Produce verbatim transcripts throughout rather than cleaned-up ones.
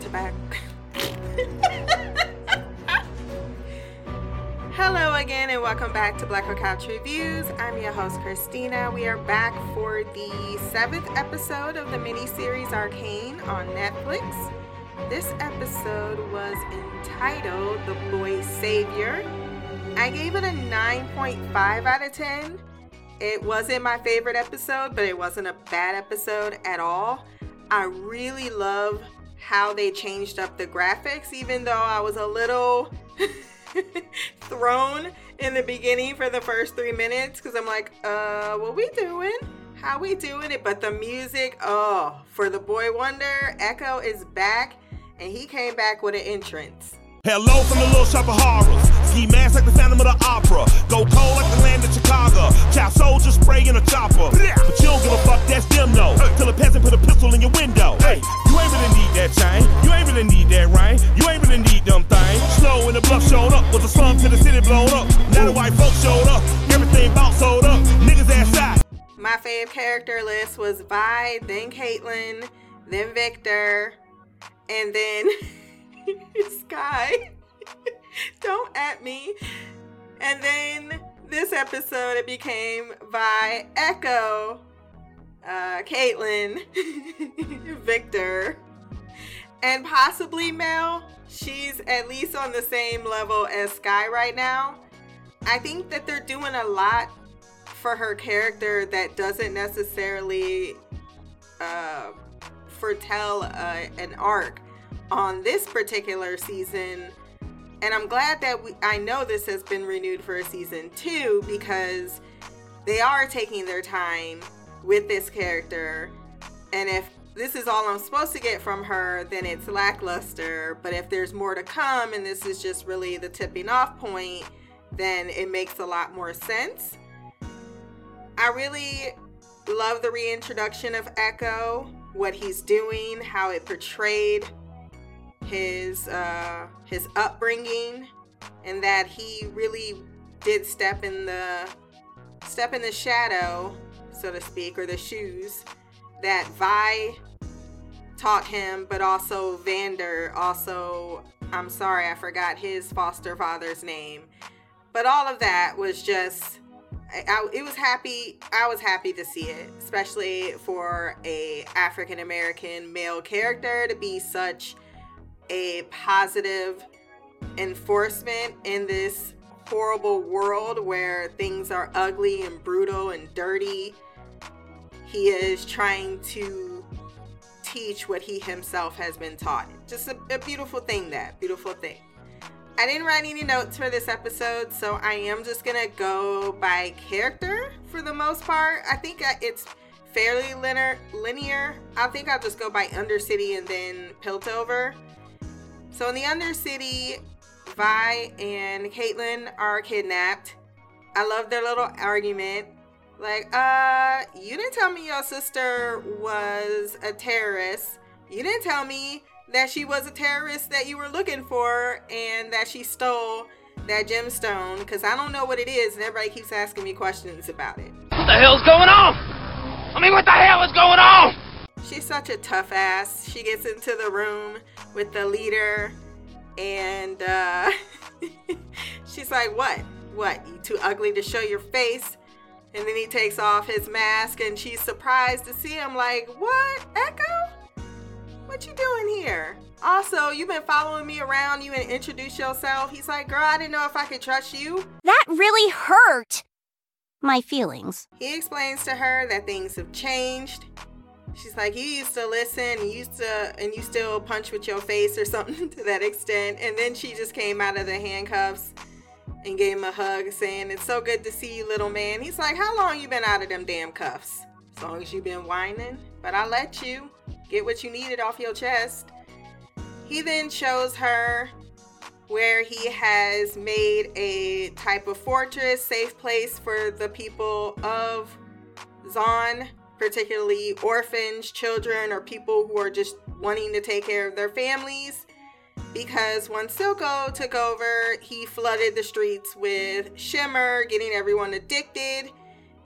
to back. Hello again and welcome back to Black O'Couch Reviews. I'm your host Christina. We are back for the seventh episode of the mini-series Arcane on Netflix. This episode was entitled The Boy Savior. I gave it a nine point five out of ten. It wasn't my favorite episode, but it wasn't a bad episode at all. I really love how they changed up the graphics, even though I was a little thrown in the beginning for the first three minutes because I'm like, uh, what we doing? How we doing it? But the music, oh, for the boy wonder, Ekko is back, and he came back with an entrance. Hello from the little shop of horrors. Ski mask like the Phantom of the Opera. Go cold like the land of Chicago. Child soldiers spray in a chopper. But you don't give a fuck, that's them though. Till a peasant put a pistol in your window. Hey, you ain't really need that chain. You ain't really need that rain. You ain't really need them things. Snow in the bluff showed up. With the slum to the city blown up. Now the white folks showed up. Everything about sold up. Niggas ass out. My fave character list was Vi, then Caitlyn, then Viktor, and then... Sky, don't at me. And then this episode, it became Vi, Ekko, uh, Caitlyn, Viktor, and possibly Mel. She's at least on the same level as Sky right now. I think that they're doing a lot for her character that doesn't necessarily uh, foretell uh, an arc on this particular season, and I'm glad that we, I know this has been renewed for a season two because they are taking their time with this character, and if this is all I'm supposed to get from her, then it's lackluster, but if there's more to come and this is just really the tipping off point, then it makes a lot more sense. I really love the reintroduction of Ekko, what he's doing, how it portrayed his uh his upbringing, and that he really did step in the step in the shadow, so to speak, or the shoes that Vi taught him, but also Vander, also I'm sorry I forgot his foster father's name, but all of that was just I, I, it was happy I was happy to see it, especially for a African-American male character to be such a positive enforcement in this horrible world where things are ugly and brutal and dirty. He is trying to teach what he himself has been taught. Just a, a beautiful thing, that beautiful thing. I didn't write any notes for this episode, so I am just gonna go by character for the most part. I think it's fairly linear. I think I'll just go by Undercity and then Piltover. So in the Undercity, Vi and Caitlyn are kidnapped. I love their little argument. Like, uh, you didn't tell me your sister was a terrorist. You didn't tell me that she was a terrorist that you were looking for and that she stole that gemstone, because I don't know what it is and everybody keeps asking me questions about it. What the hell's going on? I mean, what the hell is going on? She's such a tough ass. She gets into the room with the leader and uh, she's like, what? What? You too ugly to show your face? And then he takes off his mask and she's surprised to see him like, what? Ekko? What you doing here? Also, you've been following me around. You didn't introduce yourself. He's like, girl, I didn't know if I could trust you. That really hurt my feelings. He explains to her that things have changed. She's like, you used to listen, you used to, and you still punch with your face or something to that extent. And then she just came out of the handcuffs and gave him a hug saying, it's so good to see you, little man. He's like, how long you been out of them damn cuffs? As long as you been whining, but I let you get what you needed off your chest. He then shows her where he has made a type of fortress, safe place for the people of Zaun, particularly orphans, children, or people who are just wanting to take care of their families. Because when Silco took over, he flooded the streets with Shimmer, getting everyone addicted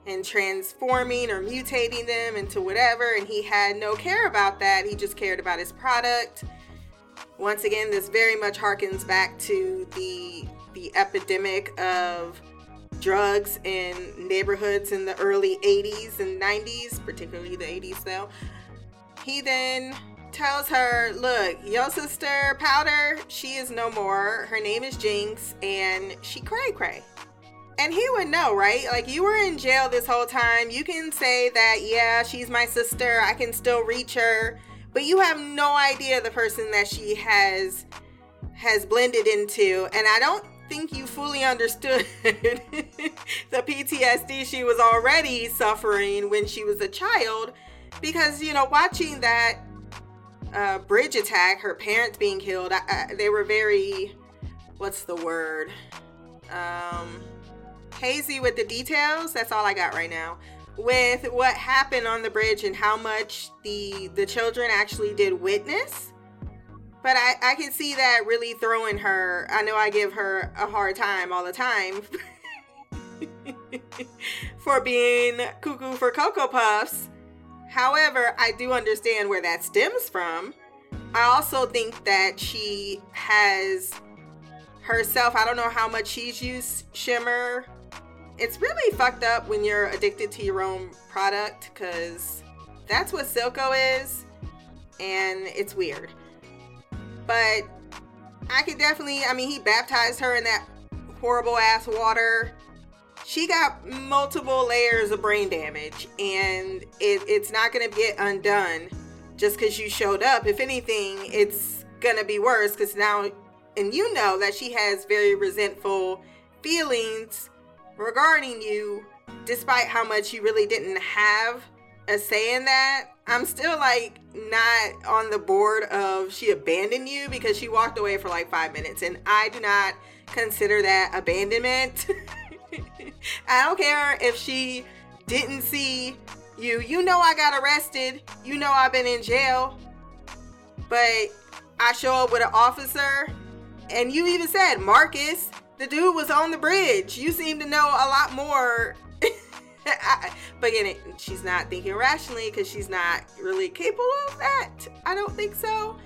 and transforming or mutating them into whatever. And he had no care about that. He just cared about his product. Once again, this very much harkens back to the the epidemic of drugs in neighborhoods in the early eighties and nineties, particularly the eighties though. He then tells her, look, your sister Powder, she is no more. Her name is Jinx and she cray cray. And he would know, right? Like, you were in jail this whole time. You can say that, yeah, she's my sister, I can still reach her. But you have no idea the person that she has has blended into. And I don't think you fully understood the P T S D she was already suffering when she was a child. Because, you know, watching that uh, bridge attack, her parents being killed, I, I, they were very, what's the word? Um... hazy with the details. That's all I got right now with what happened on the bridge and how much the the children actually did witness. But I I can see that really throwing her. I know I give her a hard time all the time for being cuckoo for Cocoa Puffs. However, I do understand where that stems from. I also think that she has herself, I don't know how much she's used Shimmer. It's really fucked up when you're addicted to your own product, because that's what Silco is, and it's weird. But I could definitely, I mean, he baptized her in that horrible ass water. She got multiple layers of brain damage, and it, it's not going to get undone just because you showed up. If anything, it's going to be worse, because now, and you know that she has very resentful feelings regarding you, despite how much you really didn't have a say in that. I'm still like not on the board of she abandoned you, because she walked away for like five minutes and I do not consider that abandonment. I don't care if she didn't see you. You know I got arrested. You know I've been in jail. But I show up with an officer, and you even said, Marcus, the dude was on the bridge. You seem to know a lot more. I, but again, she's not thinking rationally because she's not really capable of that. I don't think so.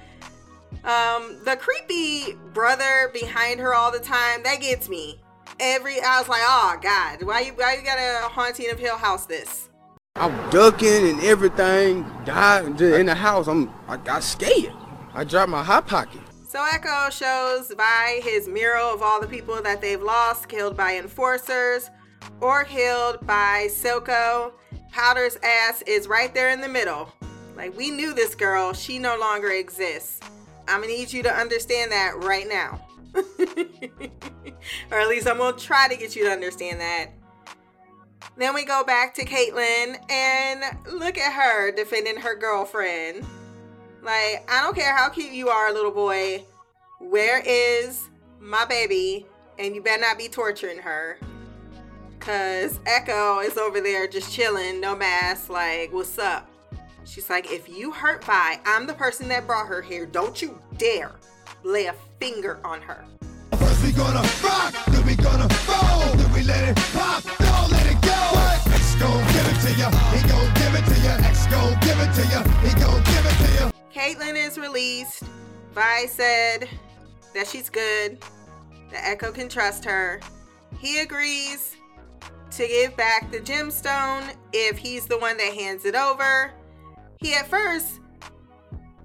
Um, the creepy brother behind her all the time, that gets me. Every, I was like, oh God, why you, why you gotta Haunting of Hill House this? I'm ducking and everything, died in the house. I'm, I got scared. I dropped my hot pocket. So Ekko shows Vi his mural of all the people that they've lost, killed by enforcers or killed by Silco. Powder's ass is right there in the middle. Like, we knew this girl. She no longer exists. I'm going to need you to understand that right now. Or at least I'm going to try to get you to understand that. Then we go back to Caitlyn, and look at her defending her girlfriend. Like, I don't care how cute you are, little boy. Where is my baby? And you better not be torturing her. Cause Ekko is over there just chilling, no mask, like, what's up? She's like, if you hurt Vi, I'm the person that brought her here. Don't you dare lay a finger on her. First we gonna rock, then we gonna roll, then we let it pop, don't let it go. X gon' give it to ya, he gon' give it to ya, X gon' give it to ya, he gon' give it to ya. Caitlyn is released. Vi said that she's good, that Ekko can trust her. He agrees to give back the gemstone if he's the one that hands it over. He at first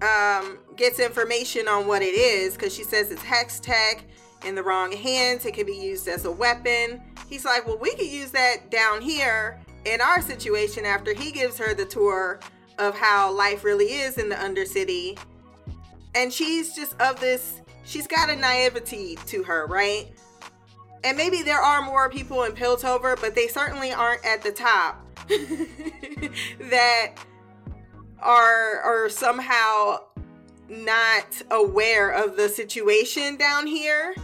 um, gets information on what it is, because she says it's Hextech in the wrong hands. It can be used as a weapon. He's like, well, we could use that down here in our situation, after he gives her the tour of how life really is in the Undercity. And she's just of this, she's got a naivety to her, right? And maybe there are more people in Piltover, but they certainly aren't at the top that are, are somehow not aware of the situation down here.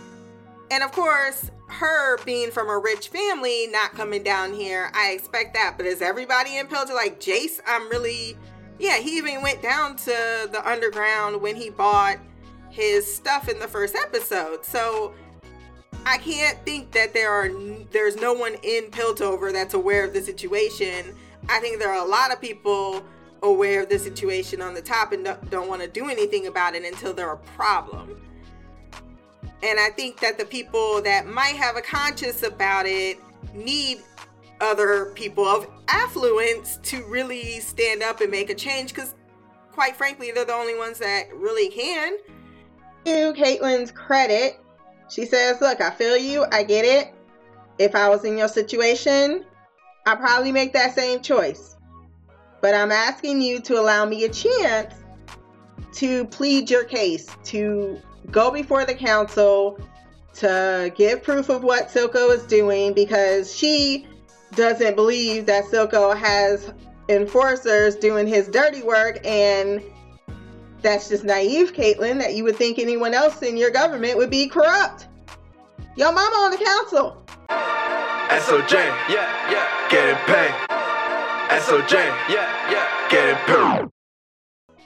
And of course, her being from a rich family, not coming down here, I expect that. But is everybody in Piltover like Jace? I'm really, yeah, he even went down to the underground when he bought his stuff in the first episode. So I can't think that there are, there's no one in Piltover that's aware of the situation. I think there are a lot of people aware of the situation on the top and don't, don't want to do anything about it until they're a problem. And I think that the people that might have a conscience about it need other people of affluence to really stand up and make a change, because quite frankly, they're the only ones that really can. To Caitlyn's credit, she says, look, I feel you, I get it. If I was in your situation, I'd probably make that same choice. But I'm asking you to allow me a chance to plead your case, to go before the council, to give proof of what Silco is doing, because she doesn't believe that Silco has enforcers doing his dirty work, and that's just naive, Caitlyn, that you would think anyone else in your government would be corrupt. Your mama on the council. S O J, yeah, yeah, getting paid. S O J, yeah, yeah, getting paid.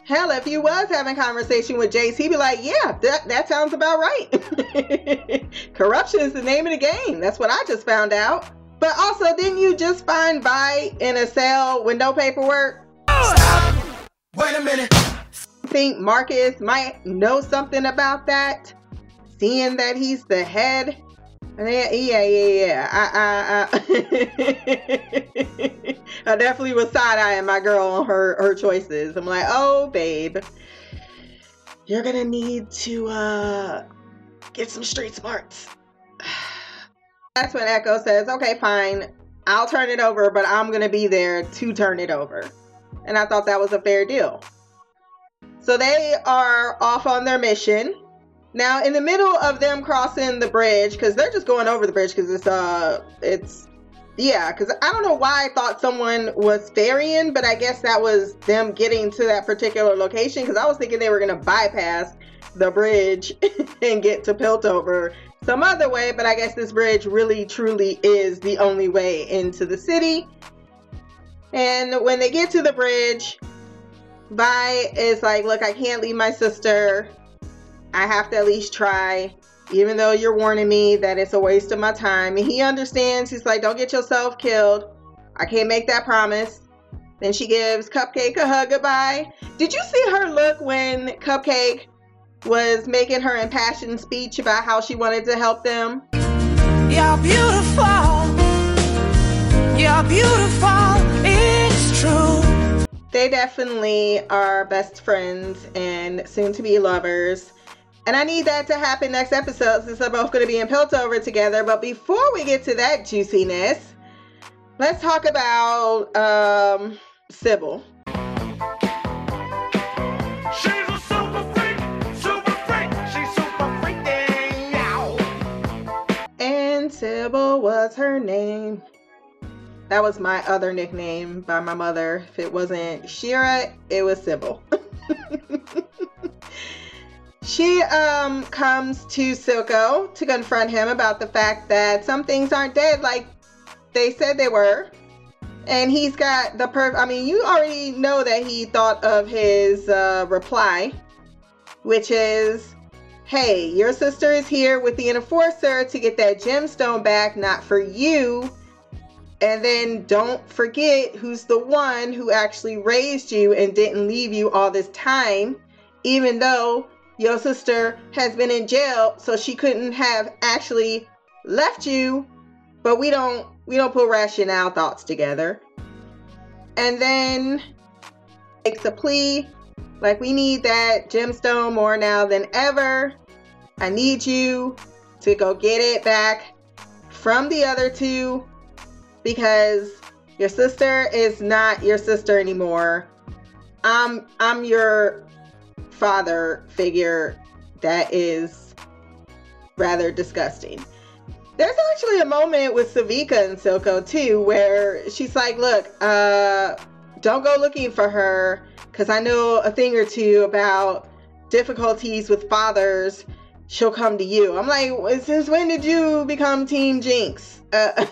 Hell, if you was having a conversation with Jace, he'd be like, yeah, that, that sounds about right. Corruption is the name of the game. That's what I just found out. But also, didn't you just find Vi in a cell with no paperwork? Stop. Wait a minute. Think Marcus might know something about that, seeing that he's the head. Yeah, yeah, yeah, yeah. I, I, I, I definitely was side-eyeing my girl on her, her choices. I'm like, oh, babe, you're gonna need to uh, get some street smarts. That's when Ekko says, okay, fine, I'll turn it over, but I'm gonna be there to turn it over. And I thought that was a fair deal. So they are off on their mission. Now, in the middle of them crossing the bridge, because they're just going over the bridge, because it's, uh, it's, yeah, because I don't know why I thought someone was ferrying, but I guess that was them getting to that particular location, because I was thinking they were going to bypass the bridge and get to Piltover some other way, but I guess this bridge really, truly is the only way into the city. And when they get to the bridge, Vi is like, look, I can't leave my sister. I have to at least try, even though you're warning me that it's a waste of my time. And he understands. He's like, don't get yourself killed. I can't make that promise. Then she gives Cupcake a hug goodbye. Did you see her look when Cupcake was making her impassioned speech about how she wanted to help them? You're beautiful. You're beautiful. It's true. They definitely are best friends and soon to be lovers. And I need that to happen next episode, since they're both going to be in Piltover together. But before we get to that juiciness, let's talk about um, Sybil. She's a super freak, super freak, she's super freaking now. And Sybil was her name. That was my other nickname by my mother. If it wasn't Shira, it was Sybil. She um, comes to Silco to confront him about the fact that some things aren't dead like they said they were. And he's got the perv... I mean, you already know that he thought of his uh, reply, which is, hey, your sister is here with the enforcer to get that gemstone back, not for you. And then don't forget who's the one who actually raised you and didn't leave you all this time, even though your sister has been in jail, so she couldn't have actually left you. But we don't we don't put rationale thoughts together. And then makes a plea like, we need that gemstone more now than ever. I need you to go get it back from the other two, because your sister is not your sister anymore. I'm I'm your father figure. That is rather disgusting. There's actually a moment with Sevika and Silco too where she's like, look, uh don't go looking for her, because I know a thing or two about difficulties with fathers. She'll come to you. I'm like, since when did you become team Jinx? Uh,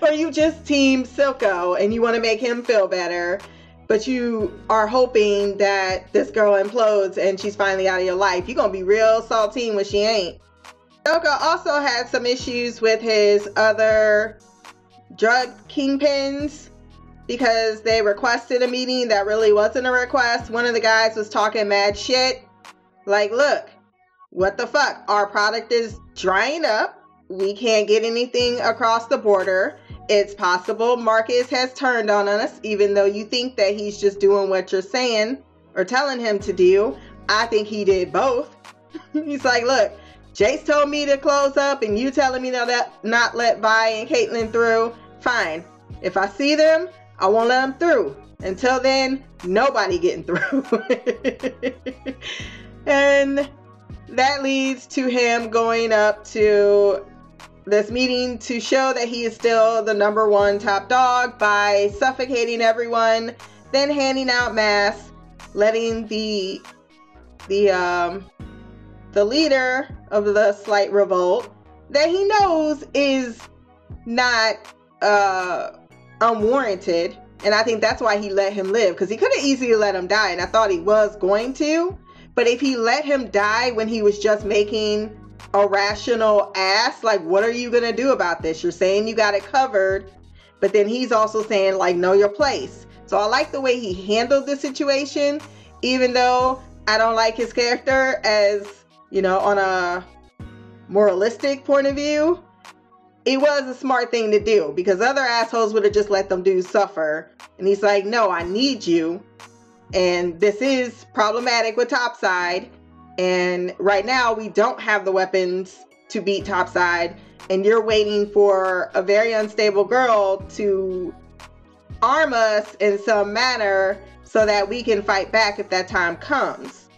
or you just team Silco and you want to make him feel better, but you are hoping that this girl implodes and she's finally out of your life. You're going to be real saltine when she ain't. Silco also had some issues with his other drug kingpins. because they requested a meeting that really wasn't a request. One of the guys was talking mad shit. Like, look, what the fuck? Our product is drying up. We can't get anything across the border. It's possible Marcus has turned on us, even though you think that he's just doing what you're saying or telling him to do. I think he did both. He's like, look, Jace told me to close up and you telling me that not let Vi and Caitlyn through. Fine. If I see them, I won't let them through. Until then, nobody getting through. And that leads to him going up to this meeting to show that he is still the number one top dog by suffocating everyone, then handing out masks, letting the the um the leader of the slight revolt that he knows is not uh unwarranted. And I think that's why he let him live, because he could have easily let him die, and I thought he was going to. But if he let him die when he was just making a rational ass, like, what are you gonna do about this? You're saying you got it covered, but then he's also saying, like, know your place. So I like the way he handled the situation, even though I don't like his character as, you know, on a moralistic point of view. It was a smart thing to do, because other assholes would have just let them dudes suffer. And he's like, no, I need you. And this is problematic with Topside. And right now we don't have the weapons to beat Topside. And you're waiting for a very unstable girl to arm us in some manner so that we can fight back if that time comes.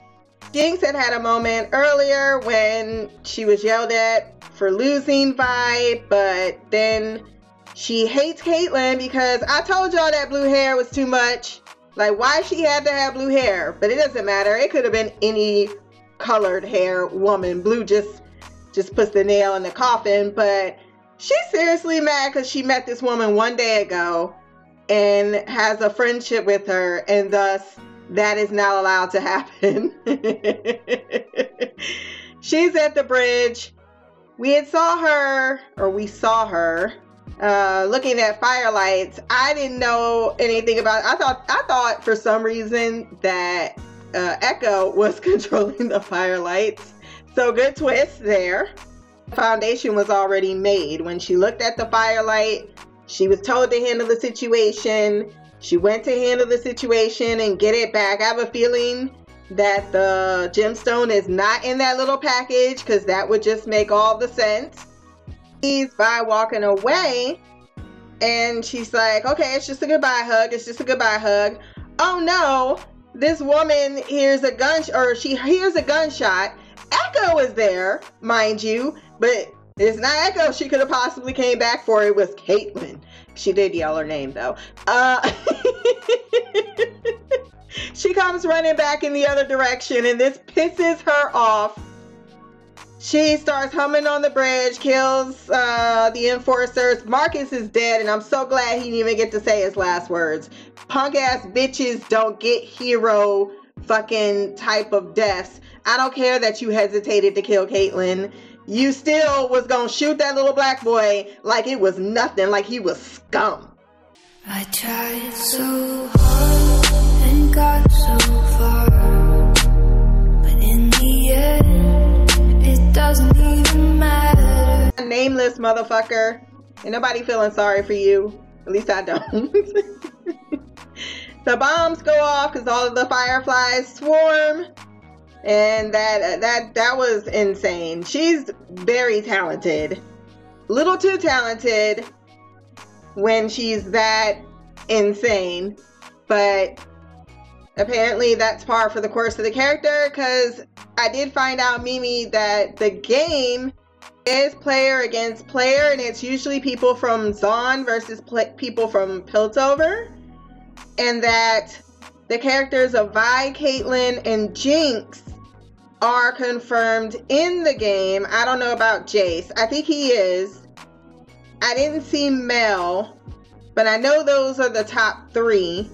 Jinx had had a moment earlier when she was yelled at for losing Vi, but then she hates Caitlyn because I told y'all that blue hair was too much. Like, why she had to have blue hair? But it doesn't matter. It could have been any colored hair woman. Blue just just puts the nail in the coffin. But she's seriously mad because she met this woman one day ago and has a friendship with her, and thus that is not allowed to happen. She's at the bridge. We had saw her, or we saw her, uh, looking at firelights. I didn't know anything about it. I thought, I thought for some reason that uh, Ekko was controlling the firelights. So good twist there. The foundation was already made. When she looked at the firelight, she was told to handle the situation. She went to handle the situation and get it back. I have a feeling that the gemstone is not in that little package, because that would just make all the sense. He's by walking away and she's like, okay, it's just a goodbye hug. It's just a goodbye hug. Oh no, this woman hears a gun sh- or she hears a gunshot. Ekko is there, mind you, but it's not Ekko she could have possibly came back for. It was Caitlyn. She did yell her name though. Uh She comes running back in the other direction, and this pisses her off. She starts humming on the bridge, kills uh, the enforcers. Marcus is dead, and I'm so glad he didn't even get to say his last words. Punk ass bitches don't get hero fucking type of deaths. I don't care that you hesitated to kill Caitlyn. You still was gonna shoot that little black boy like it was nothing, like he was scum. I tried so hard. Got so far, but in the end, it doesn't even matter. A nameless motherfucker. Ain't nobody feeling sorry for you. At least I don't. The bombs go off because all of the fireflies swarm, and that that that was insane. She's very talented, little too talented when she's that insane, but. Apparently that's par for the course of the character, because I did find out, Mimi, that the game is player against player, and it's usually people from Zaun versus pl- people from Piltover, and that the characters of Vi, Caitlyn, and Jinx are confirmed in the game. I don't know about Jace. I think he is. I didn't see Mel, but I know those are the top three.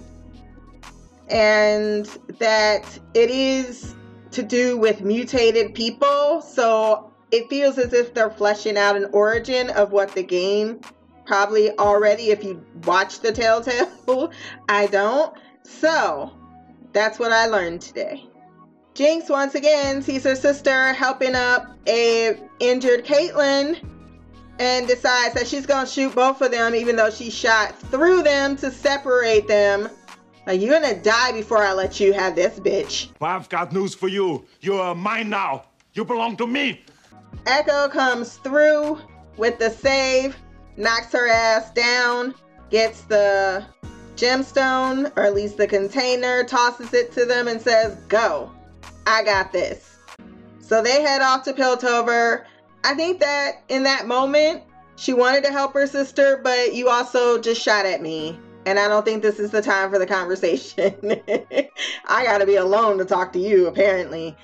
And that it is to do with mutated people, so it feels as if they're fleshing out an origin of what the game probably already if you watch the Telltale. I don't. So that's what I learned today. Jinx once again sees her sister helping up a injured Caitlyn and decides that she's gonna shoot both of them, even though she shot through them to separate them. Like, you're gonna die before I let you have this, bitch. I've got news for you. You're mine now. You belong to me. Ekko comes through with the save, knocks her ass down, gets the gemstone, or at least the container, tosses it to them and says, go, I got this. So they head off to Piltover. I think that in that moment, she wanted to help her sister, but you also just shot at me. And I don't think this is the time for the conversation. I gotta be alone to talk to you, apparently.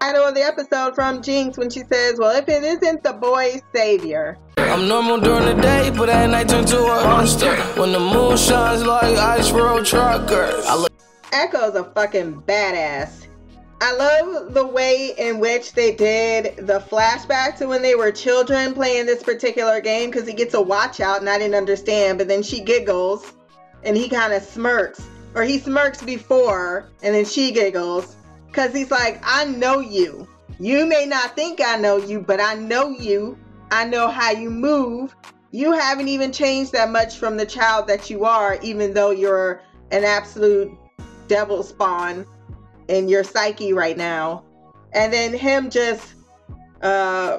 Title of the episode from Jinx when she says, well, if it isn't the boy's savior. I'm normal during the day, but at night turn to a monster. When the moon shines like ice road truckers. I Ekko's a fucking badass. I love the way in which they did the flashback to when they were children playing this particular game, because he gets a watch out and I didn't understand, but then she giggles and he kind of smirks, or he smirks before and then she giggles, because he's like, I know you. You may not think I know you, but I know you. I know how you move. You haven't even changed that much from the child that you are, even though you're an absolute devil spawn in your psyche right now. And then him just uh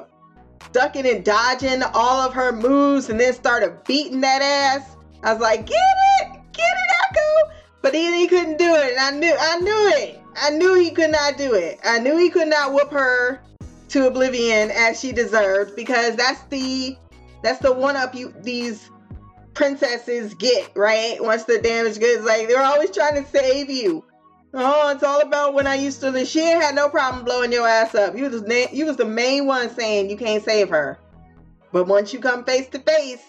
ducking and dodging all of her moves and then started beating that ass. I was like, get it get it Ekko, but then he couldn't do it, and I knew I knew it I knew he could not do it. I knew he could not whoop her to oblivion as she deserved, because that's the that's the one up you these princesses get, right? Once the damage goods, like, they're always trying to save you. Oh, it's all about when I used to live. She ain't had no problem blowing your ass up. You was, you was the main one saying you can't save her. But once you come face to face,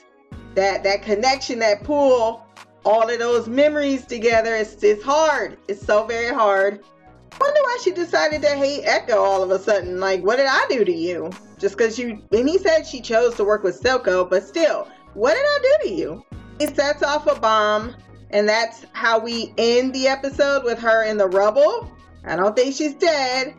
that that connection, that pull, all of those memories together, it's, it's hard. It's so very hard. I wonder why she decided to hate Ekko all of a sudden. Like, what did I do to you? Just because you, and he said she chose to work with Silco, but still, what did I do to you? He sets off a bomb. And that's how we end the episode, with her in the rubble. I don't think she's dead,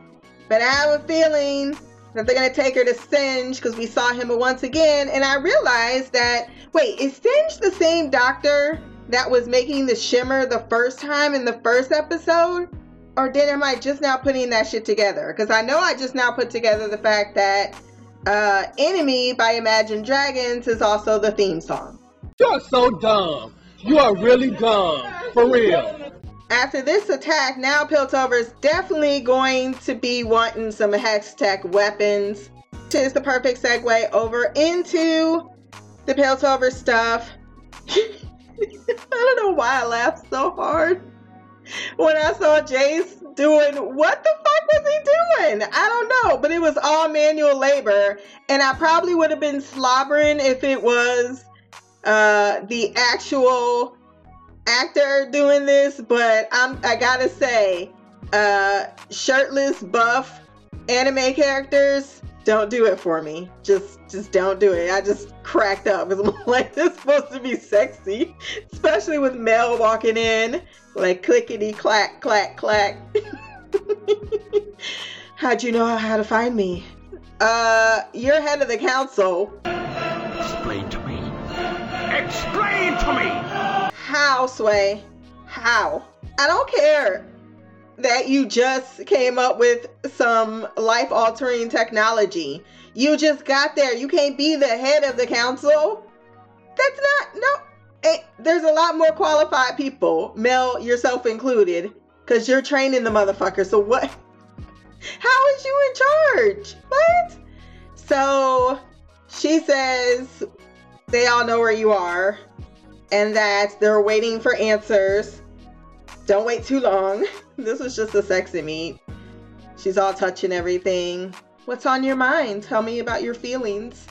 but I have a feeling that they're going to take her to Singed, because we saw him once again. And I realized that, wait, is Singed the same doctor that was making the Shimmer the first time in the first episode? Or did am I just now putting that shit together? Because I know I just now put together the fact that uh, Enemy by Imagine Dragons is also the theme song. You're so dumb. You are really dumb, for real. After this attack, now Piltover is definitely going to be wanting some Hextech weapons, which is the perfect segue over into the Piltover stuff. I don't know why I laughed so hard when I saw Jace doing, what the fuck was he doing? I don't know, but it was all manual labor, and I probably would have been slobbering if it was uh the actual actor doing this. But i'm i gotta say, uh shirtless buff anime characters don't do it for me. Just just don't do it. I just cracked up because I'm like, this is supposed to be sexy, especially with Mel walking in like clickety clack clack clack. How'd you know how to find me? Uh you're head of the council. Explain to me. Explain to me! How, Sway? How? I don't care that you just came up with some life-altering technology. You just got there. You can't be the head of the council. That's not, no. It, there's a lot more qualified people, Mel, yourself included, because you're training the motherfucker. So what? How is you in charge? What? So she says, they all know where you are and that they're waiting for answers. Don't wait too long. This was just a sexy meet. She's all touching everything. What's on your mind? Tell me about your feelings.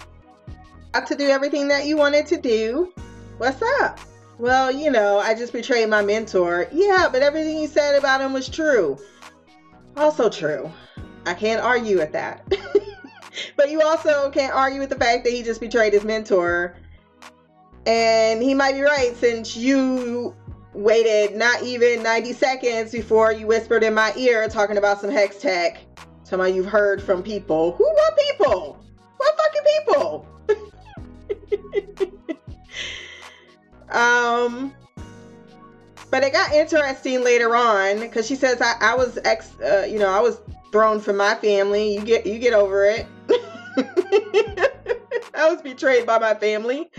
Got to do everything that you wanted to do. What's up? Well, you know, I just betrayed my mentor. Yeah, but everything you said about him was true. Also true. I can't argue with that. But you also can't argue with the fact that he just betrayed his mentor. And he might be right, since you waited not even ninety seconds before you whispered in my ear talking about some Hextech. Somehow you've heard from people. Who what people? What fucking people? um, but it got interesting later on because she says, I, I was ex, uh, you know, I was thrown from my family. You get, you get over it. I was betrayed by my family.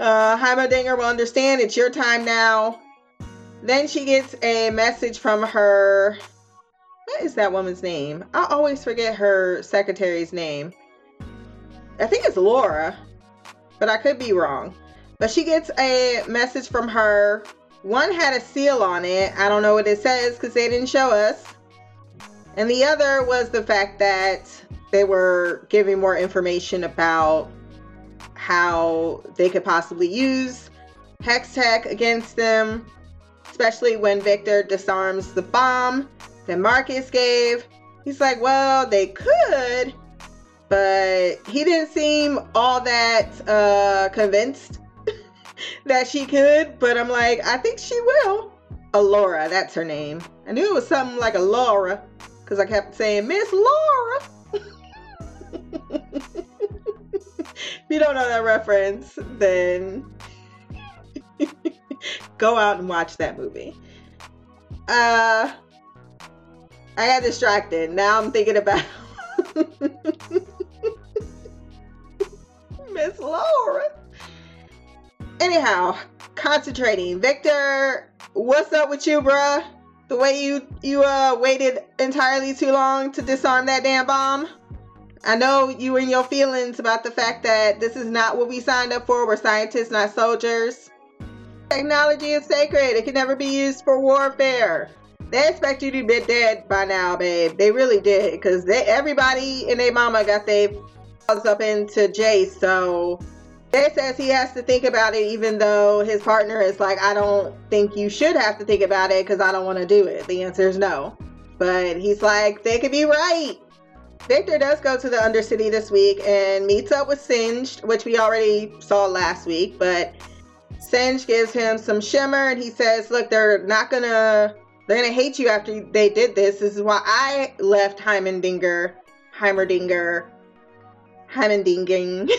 Uh, Heimerdinger will understand. It's your time now. Then she gets a message from her. What is that woman's name? I always forget her secretary's name. I think it's Laura, but I could be wrong. But she gets a message from her. One had a seal on it. I don't know what it says because they didn't show us. And the other was the fact that they were giving more information about how they could possibly use Hextech against them, especially when Viktor disarms the bomb that Marcus gave. He's like, well, they could, but he didn't seem all that uh, convinced that she could. But I'm like, I think she will. Alora, that's her name. I knew it was something like a Laura because I kept saying, Miss Laura. If you don't know that reference, then go out and watch that movie. Uh, I got distracted. Now I'm thinking about Miss Laura. Anyhow, concentrating. Viktor, what's up with you, bruh? The way you, you uh, waited entirely too long to disarm that damn bomb? I know you and your feelings about the fact that this is not what we signed up for. We're scientists, not soldiers. Technology is sacred. It can never be used for warfare. They expect you to be dead by now, babe. They really did, because they everybody and their mama got their f***s up into Jace. So Jace says he has to think about it, even though his partner is like, I don't think you should have to think about it because I don't want to do it. The answer is no. But he's like, they could be right. Viktor does go to the Undercity this week and meets up with Singed, which we already saw last week, but Singed gives him some Shimmer and he says, look, they're not gonna, they're gonna hate you after they did this. This is why I left Heimerdinger, Heimerdinger, Heimerdinging.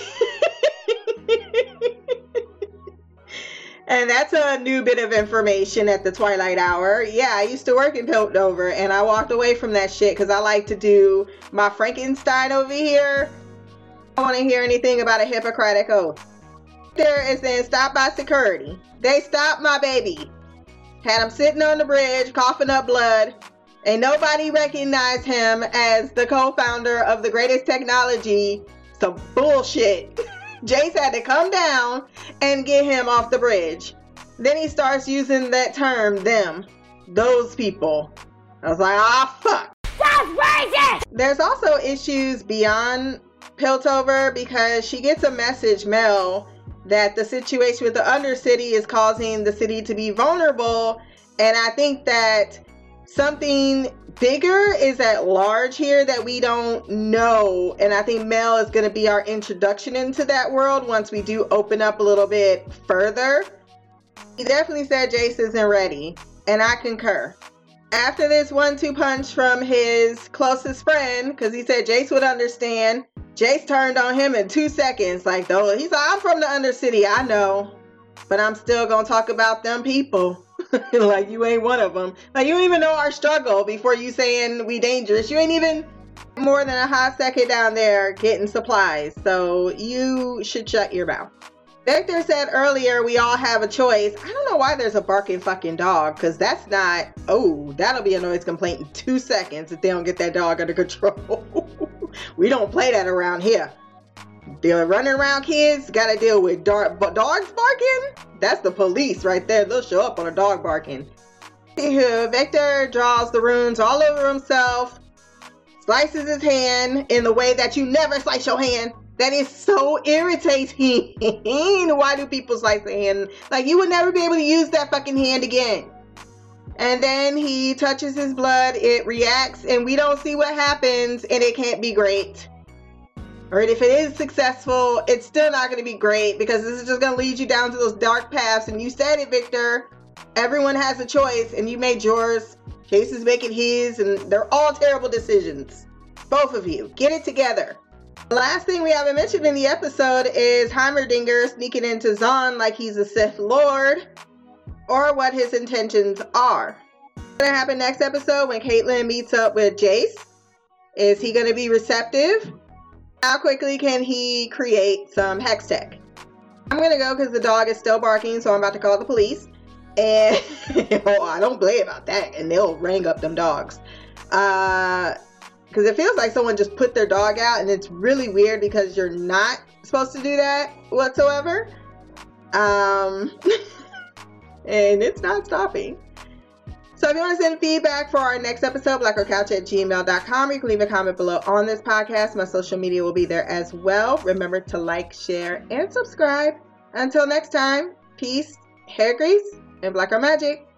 And that's a new bit of information at the Twilight Hour. Yeah, I used to work in Piltover, and I walked away from that shit because I like to do my Frankenstein over here. I don't want to hear anything about a Hippocratic oath. There is then stopped by security. They stopped my baby. Had him sitting on the bridge, coughing up blood. And nobody recognized him as the co-founder of the greatest technology. Some bullshit. Jace had to come down and get him off the bridge. Then he starts using that term, them, those people. I was like, ah, fuck. That's There's also issues beyond Piltover because she gets a message, Mel, that the situation with the Undercity is causing the city to be vulnerable. And I think that something bigger is at large here that we don't know, and I think Mel is going to be our introduction into that world once we do open up a little bit further. He definitely said Jace isn't ready, and I concur. After this one two punch from his closest friend, because he said Jace would understand, Jace turned on him in two seconds. Like, though, he's like, I'm from the Undercity, I know, but I'm still going to talk about them people. Like, you ain't one of them. Like, you don't even know our struggle before you saying we dangerous. You ain't even more than a hot second down there getting supplies. So you should shut your mouth. Viktor said earlier, we all have a choice. I don't know why there's a barking fucking dog, because that's not, oh, that'll be a noise complaint in two seconds if they don't get that dog under control. We don't play that around here. They're running around kids, gotta deal with dark, but dogs barking? That's the police right there. They'll show up on a dog barking. Anywho, Viktor draws the runes all over himself, slices his hand in the way that you never slice your hand. That is so irritating. Why do people slice their hand? Like, you would never be able to use that fucking hand again. And then he touches his blood, it reacts, and we don't see what happens, and it can't be great. Alright, if it is successful, it's still not going to be great because this is just going to lead you down to those dark paths. And you said it, Viktor. Everyone has a choice, and you made yours. Jace is making his, and they're all terrible decisions. Both of you, get it together. The last thing we haven't mentioned in the episode is Heimerdinger sneaking into Zaun like he's a Sith Lord, or what his intentions are. What's going to happen next episode when Caitlyn meets up with Jace? Is he going to be receptive? How quickly can he create some Hextech? I'm going to go because the dog is still barking, so I'm about to call the police. And oh, I don't play about that, and they'll ring up them dogs. Uh, because it feels like someone just put their dog out, and it's really weird because you're not supposed to do that whatsoever. Um, and it's not stopping. So if you want to send feedback for our next episode, black o couch at gmail dot com. You can leave a comment below on this podcast. My social media will be there as well. Remember to like, share, and subscribe. Until next time, peace, hair grease, and black or magic.